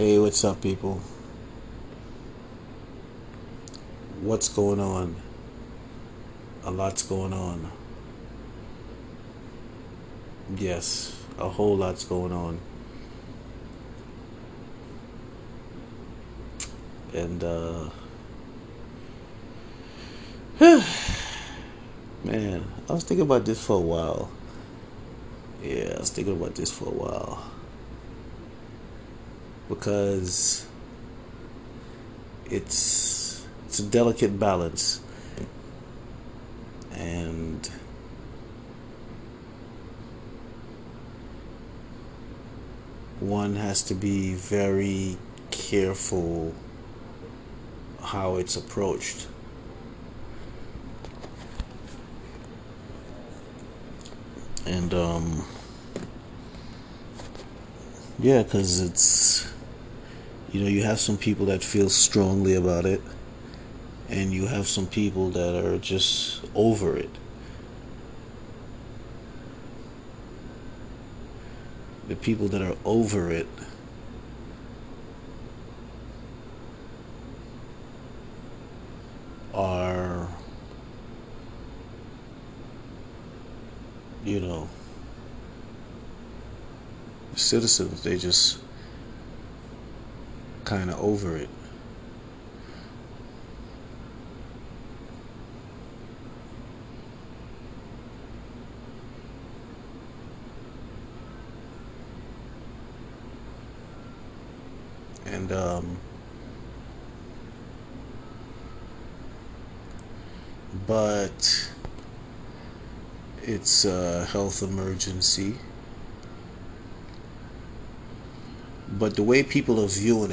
Hey, what's up, people? What's going on? A lot's going on. Yes, a whole lot's going on. And, man, I was thinking about this for a while. Yeah, I was thinking about this for a while. Because it's a delicate balance, and one has to be very careful how it's approached. And yeah, because it's, you know, you have some people that feel strongly about it, and you have some people that are just over it. The people that are over it are, you know, citizens. They just kind of over it. And but it's a health emergency. But the way people are viewing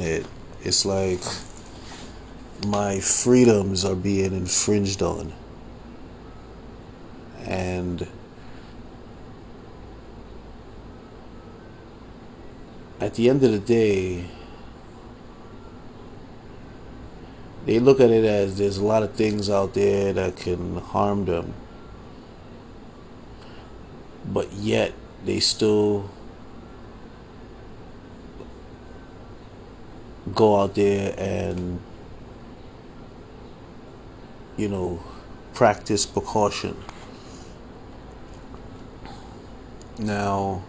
it, it's like my freedoms are being infringed on. And at the end of the day, they look at it as there's a lot of things out there that can harm them. But yet, they still go out there and, you know, practice precaution. Now,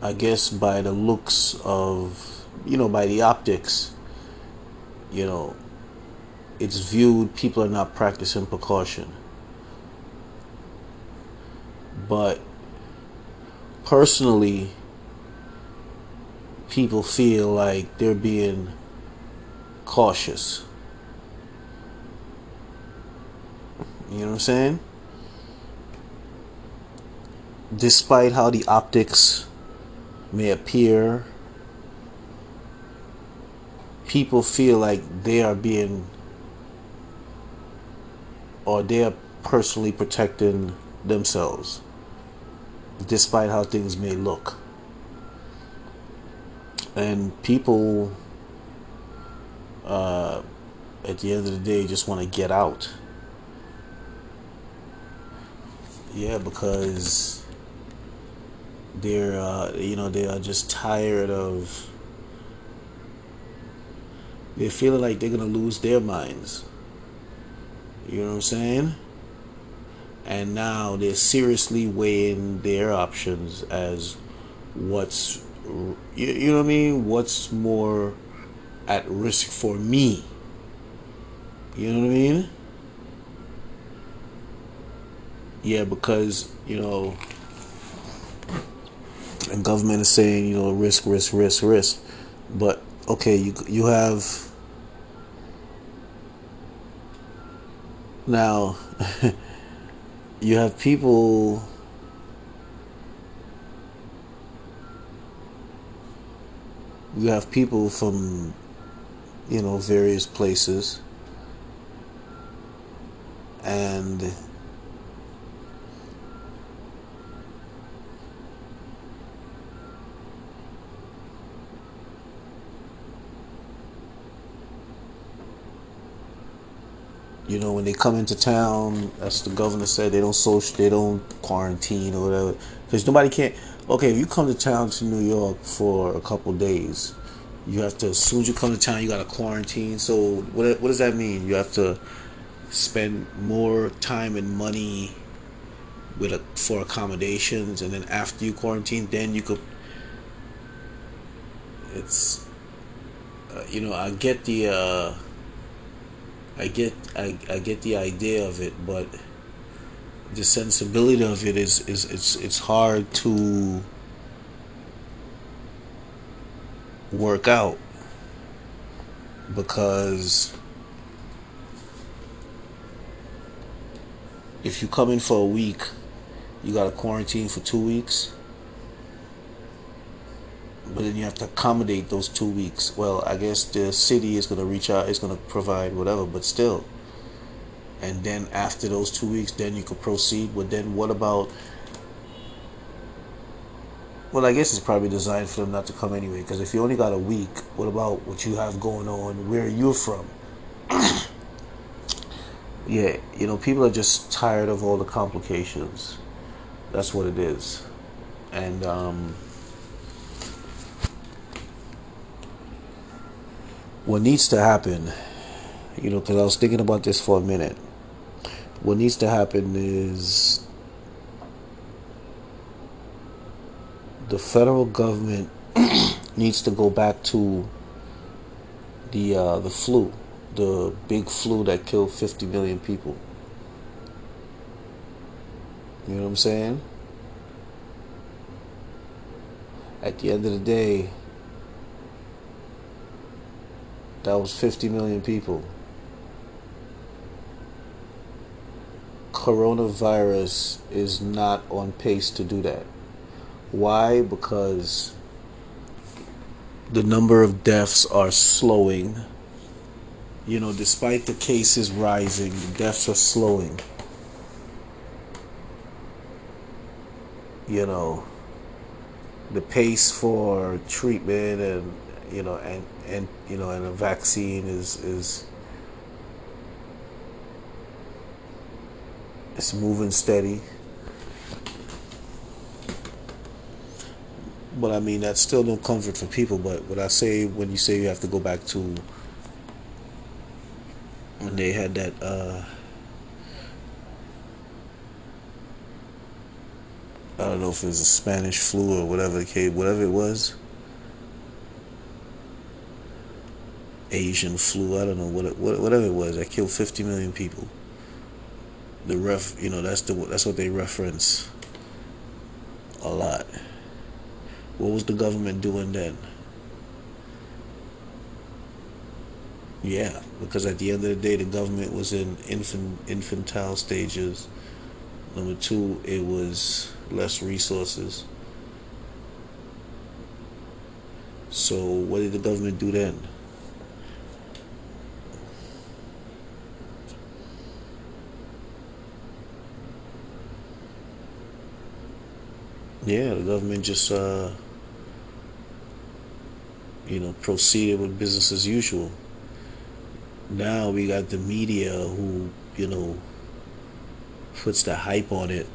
I guess by the looks of, you know, by the optics, you know, it's viewed people are not practicing precaution. But personally, people feel like they're being cautious. You know what I'm saying? Despite how the optics may appear, people feel like they are being, or they are personally protecting themselves, despite how things may look. And people at the end of the day just want to get out. Yeah, because they're you know, they are just tired of, they're feeling like they're gonna lose their minds. You know what I'm saying? And now they're seriously weighing their options as what's, you know what I mean, what's more at risk for me. You know what I mean? Yeah, because, you know, and government is saying, you know, risk. But okay, you have now. You have people from, you know, various places, and You know, when they come into town, as the governor said, they don't quarantine or whatever, because nobody can't. Okay, if you come to town to New York for a couple days, you have to, as soon as you come to town, you got to quarantine. So what does that mean? You have to spend more time and money for accommodations, and then after you quarantine, then you could. It's, you know, I get the idea of it, but the sensibility of it is hard to work out, because if you come in for a week, you gotta quarantine for 2 weeks, but then you have to accommodate those 2 weeks. Well, I guess the city is gonna reach out, it's gonna provide whatever, but still. And then after those 2 weeks, then you could proceed. But then what about? Well, I guess it's probably designed for them not to come anyway, because if you only got a week, what about what you have going on, where you're from? Yeah, you know, people are just tired of all the complications. That's what it is. And what needs to happen, you know, because I was thinking about this for a minute, what needs to happen is the federal government needs to go back to the flu, the big flu that killed 50 million people. You know what I'm saying? At the end of the day, that was 50 million people. Coronavirus is not on pace to do that. Why? Because the number of deaths are slowing. You know, despite the cases rising, the deaths are slowing. You know, the pace for treatment and a vaccine is moving steady. But I mean, that's still no comfort for people. But what I say, when you say you have to go back to when they had that I don't know if it was a Spanish flu or whatever it came, whatever it was, Asian flu, I don't know whatever it was that killed 50 million people. The that's what they reference a lot. What was the government doing then? Yeah, because at the end of the day, the government was in infantile stages. Number two, it was less resources. So what did the government do then? Yeah, the government just, proceeded with business as usual. Now we got the media who, puts the hype on it.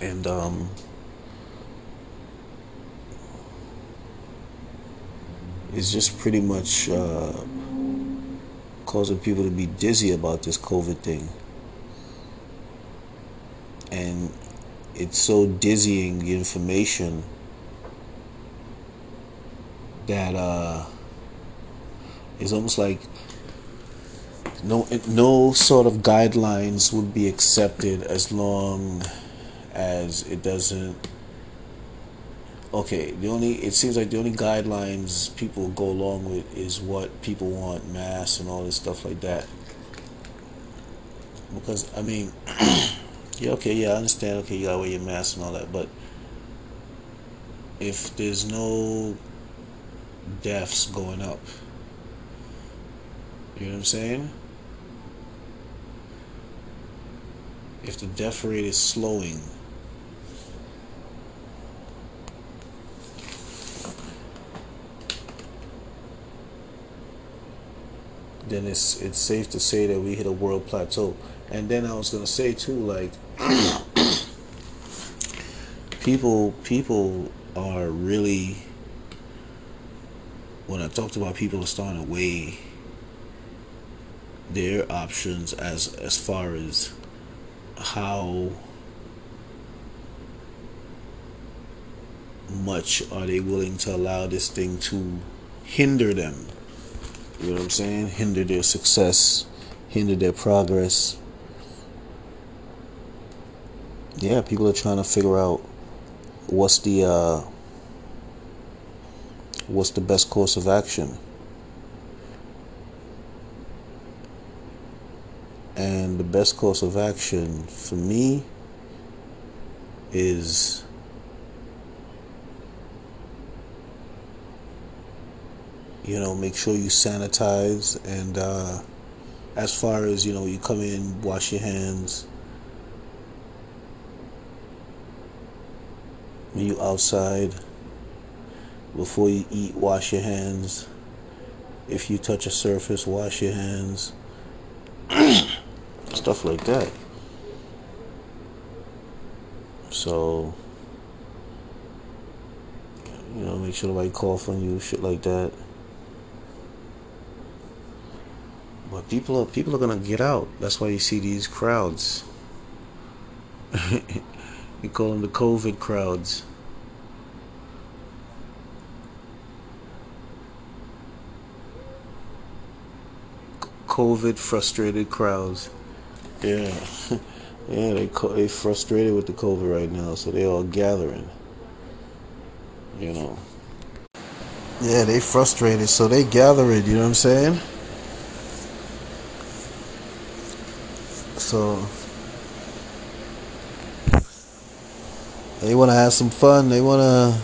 And, it's just pretty much, causing people to be dizzy about this COVID thing. And it's so dizzying, the information, that it's almost like no sort of guidelines would be accepted as long as it doesn't. Okay, it seems like the only guidelines people go along with is what people want, masks and all this stuff like that. Because I mean. Yeah, okay, yeah, I understand. Okay, you gotta wear your mask and all that, but if there's no deaths going up, you know what I'm saying? If the death rate is slowing, then it's safe to say that we hit a world plateau. And then I was gonna say too, like, people are really, when I talked about people starting to weigh their options as far as how much are they willing to allow this thing to hinder them. You know what I'm saying? Hinder their success, hinder their progress. Yeah, people are trying to figure out what's the best course of action. And the best course of action for me is make sure you sanitize, and as far as, you come in, wash your hands. When you outside, before you eat, wash your hands. If you touch a surface, wash your hands. Stuff like that. So, make sure nobody cough on you, shit like that. But people are gonna get out. That's why you see these crowds. We call them the COVID crowds. COVID frustrated crowds. Yeah, yeah, they frustrated with the COVID right now, so they all gathering. Yeah, they frustrated, so they gathering. You know what I'm saying? So they want to have some fun. They want to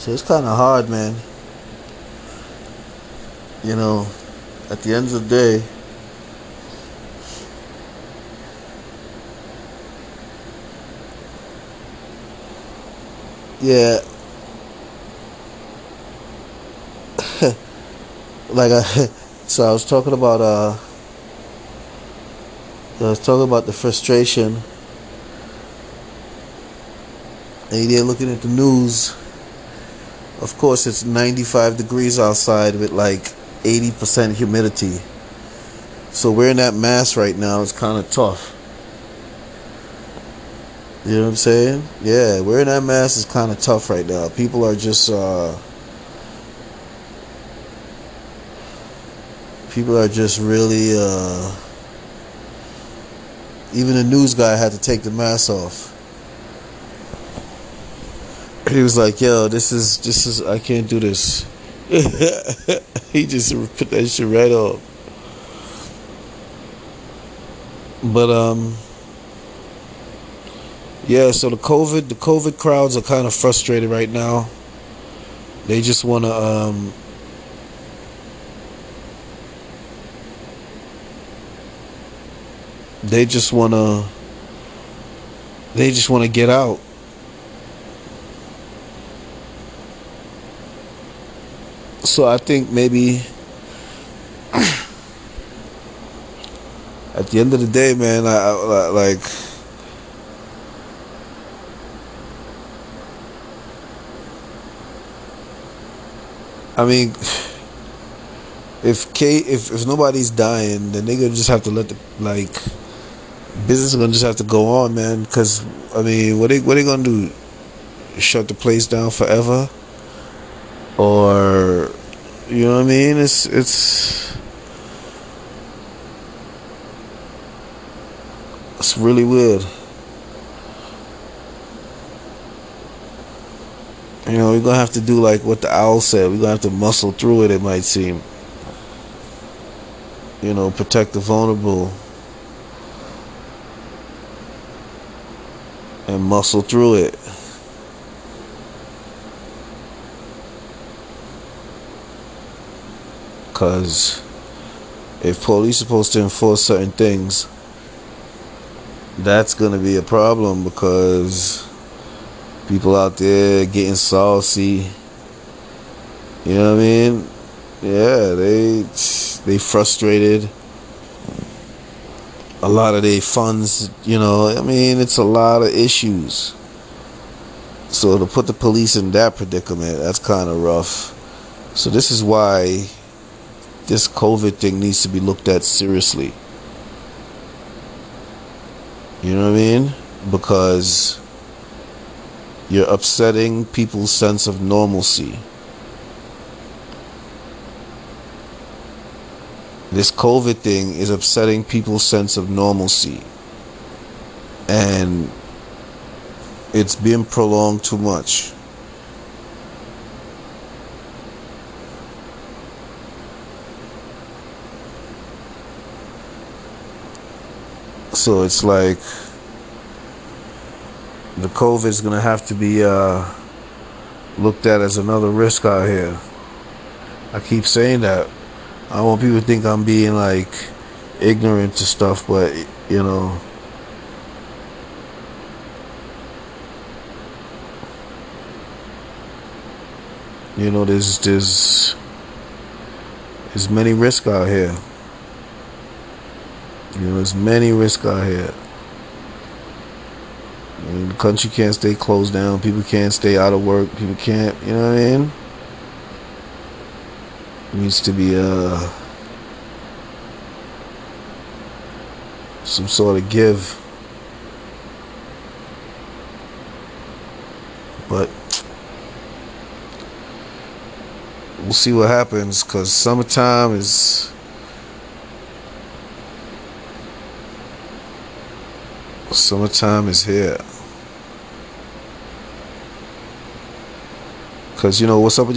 So it's kind of hard, man. At the end of the day, yeah. So I was talking about the frustration, and you're looking at the news. Of course, it's 95 degrees outside with like 80% humidity. So wearing that mask right now is kind of tough. You know what I'm saying? Yeah, wearing that mask is kind of tough right now. People are just really even the news guy had to take the mask off. He was like, yo, this is I can't do this. He just put that shit right off. But yeah, so the COVID crowds are kind of frustrated right now. They just want to They just wanna get out. So I think maybe at the end of the day, man, I like, I mean, if nobody's dying, then they're gonna just have to let the business is gonna just have to go on, man. Cause I mean, what they gonna do? Shut the place down forever? Or, you know what I mean? It's really weird. We're gonna have to do like what the owl said. We're gonna have to muscle through it. It might seem. Protect the vulnerable. And muscle through it. Because if police are supposed to enforce certain things, that's going to be a problem, because People out there getting saucy. You know what I mean? Yeah, they frustrated. A lot of their funds, you know, I mean, it's a lot of issues. So to put the police in that predicament, that's kind of rough. So this is why this COVID thing needs to be looked at seriously. You know what I mean? Because you're upsetting people's sense of normalcy. This COVID thing is upsetting people's sense of normalcy. And it's been prolonged too much. So it's like the COVID is going to have to be looked at as another risk out here. I keep saying that. I don't want people to think I'm being, like, ignorant to stuff, but, you know. You know, there's many risks out here. You know, there's many risks out here. I mean, the country can't stay closed down. People can't stay out of work. People can't, you know what I mean? Needs to be some sort of give, but we'll see what happens, because summertime is here. Because, you know, what's up with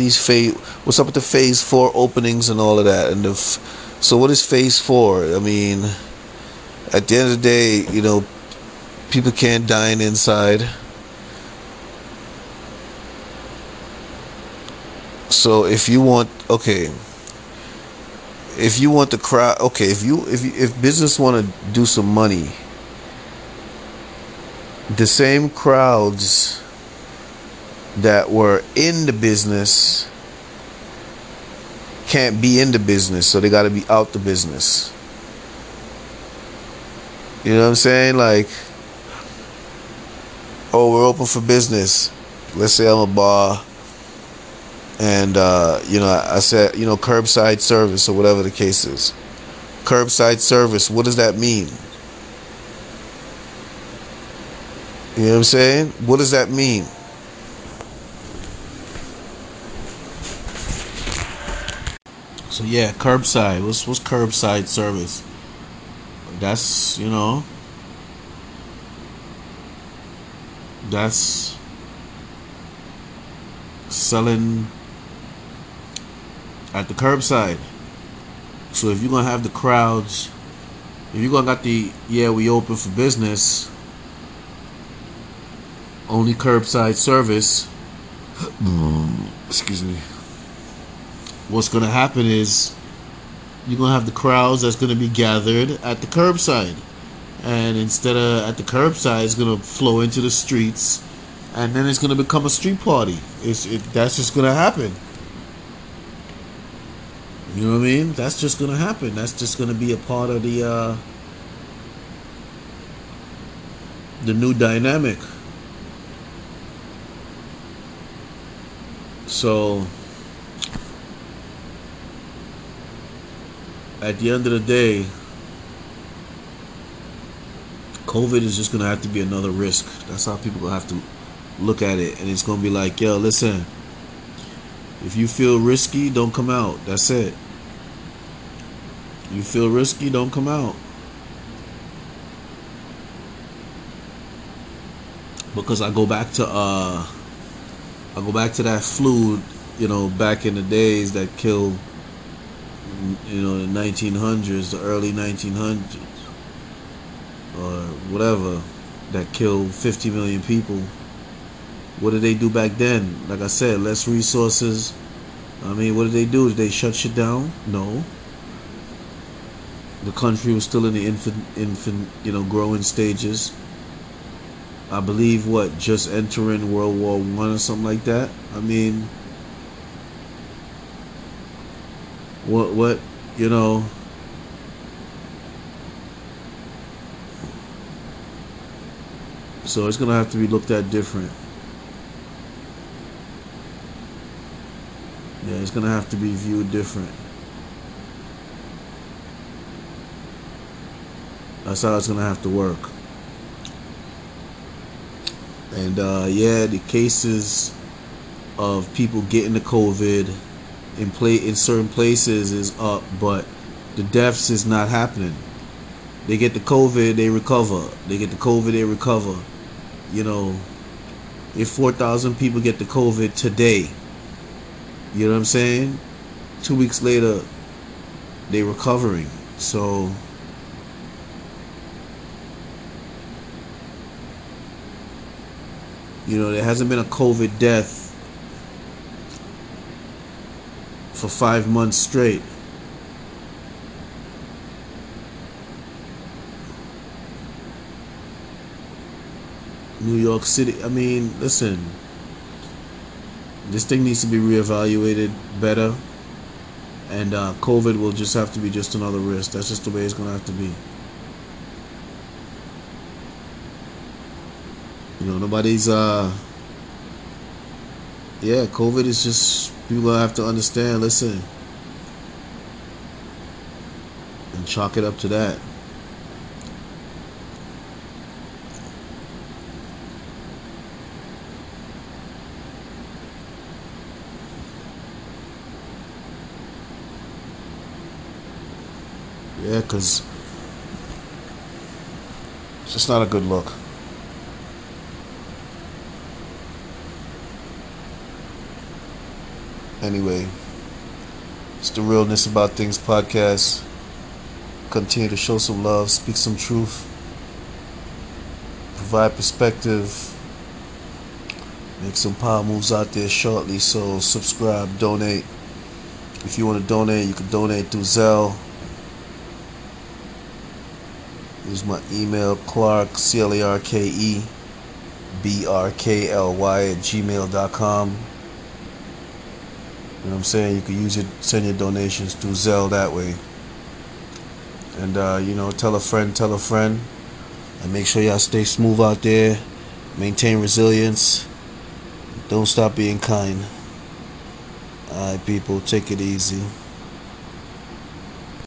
the phase 4 openings and all of that? And so what is phase 4? I mean, at the end of the day, you know, people can't dine inside. So if you want the crowd, okay, if business want to do some money, the same crowds that were in the business can't be in the business, so they got to be out the business. You know what I'm saying? Like, oh, we're open for business. Let's say I'm a bar, and you know, I said, you know, curbside service or whatever the case is. Curbside service, what does that mean? You know what I'm saying? What does that mean? So yeah, curbside. What's curbside service? That's, you know, that's selling at the curbside. So if you're gonna have the crowds, if you're gonna got the, yeah, we open for business, only curbside service. Excuse me. What's going to happen is you're going to have the crowds that's going to be gathered at the curbside. And instead of at the curbside, it's going to flow into the streets. And then it's going to become a street party. That's just going to happen. You know what I mean? That's just going to happen. That's just going to be a part of the new dynamic. So at the end of the day, COVID is just going to have to be another risk. That's how people have to look at it. And it's going to be like, yo, listen, if you feel risky, don't come out. That's it. You feel risky, don't come out. Because I go back to that flu, you know, back in the days that killed, you know, the 1900s, the early 1900s, or whatever, that killed 50 million people. What did they do back then? Like I said, less resources. I mean, what did they do? Did they shut shit down? No. The country was still in the infant, you know, growing stages. I believe, what, just entering World War I or something like that. I mean, what, you know, so it's going to have to be looked at different. Yeah, it's going to have to be viewed different. That's how it's going to have to work. And yeah, the cases of people getting the COVID in certain places is up, but the deaths is not happening. They get the COVID, they recover. They get the COVID, they recover. You know, if 4,000 people get the COVID today, you know what I'm saying? 2 weeks later, they're recovering. So you know, there hasn't been a COVID death for 5 months straight. New York City, I mean, listen, this thing needs to be reevaluated better, and COVID will just have to be just another risk. That's just the way it's going to have to be. You know, nobody's, yeah, COVID is just, people have to understand, listen, and chalk it up to that. Yeah, because it's just not a good look. Anyway, it's the Realness About Things podcast. Continue to show some love, speak some truth, provide perspective, make some power moves out there shortly. So subscribe, donate. If you want to donate, you can donate through Zelle. Use my email, Clarke, CLARKEBRKLY@gmail.com. You know what I'm saying? You can use it, send your donations through Zelle that way. And, you know, tell a friend. And make sure y'all stay smooth out there. Maintain resilience. Don't stop being kind. All right, people, take it easy.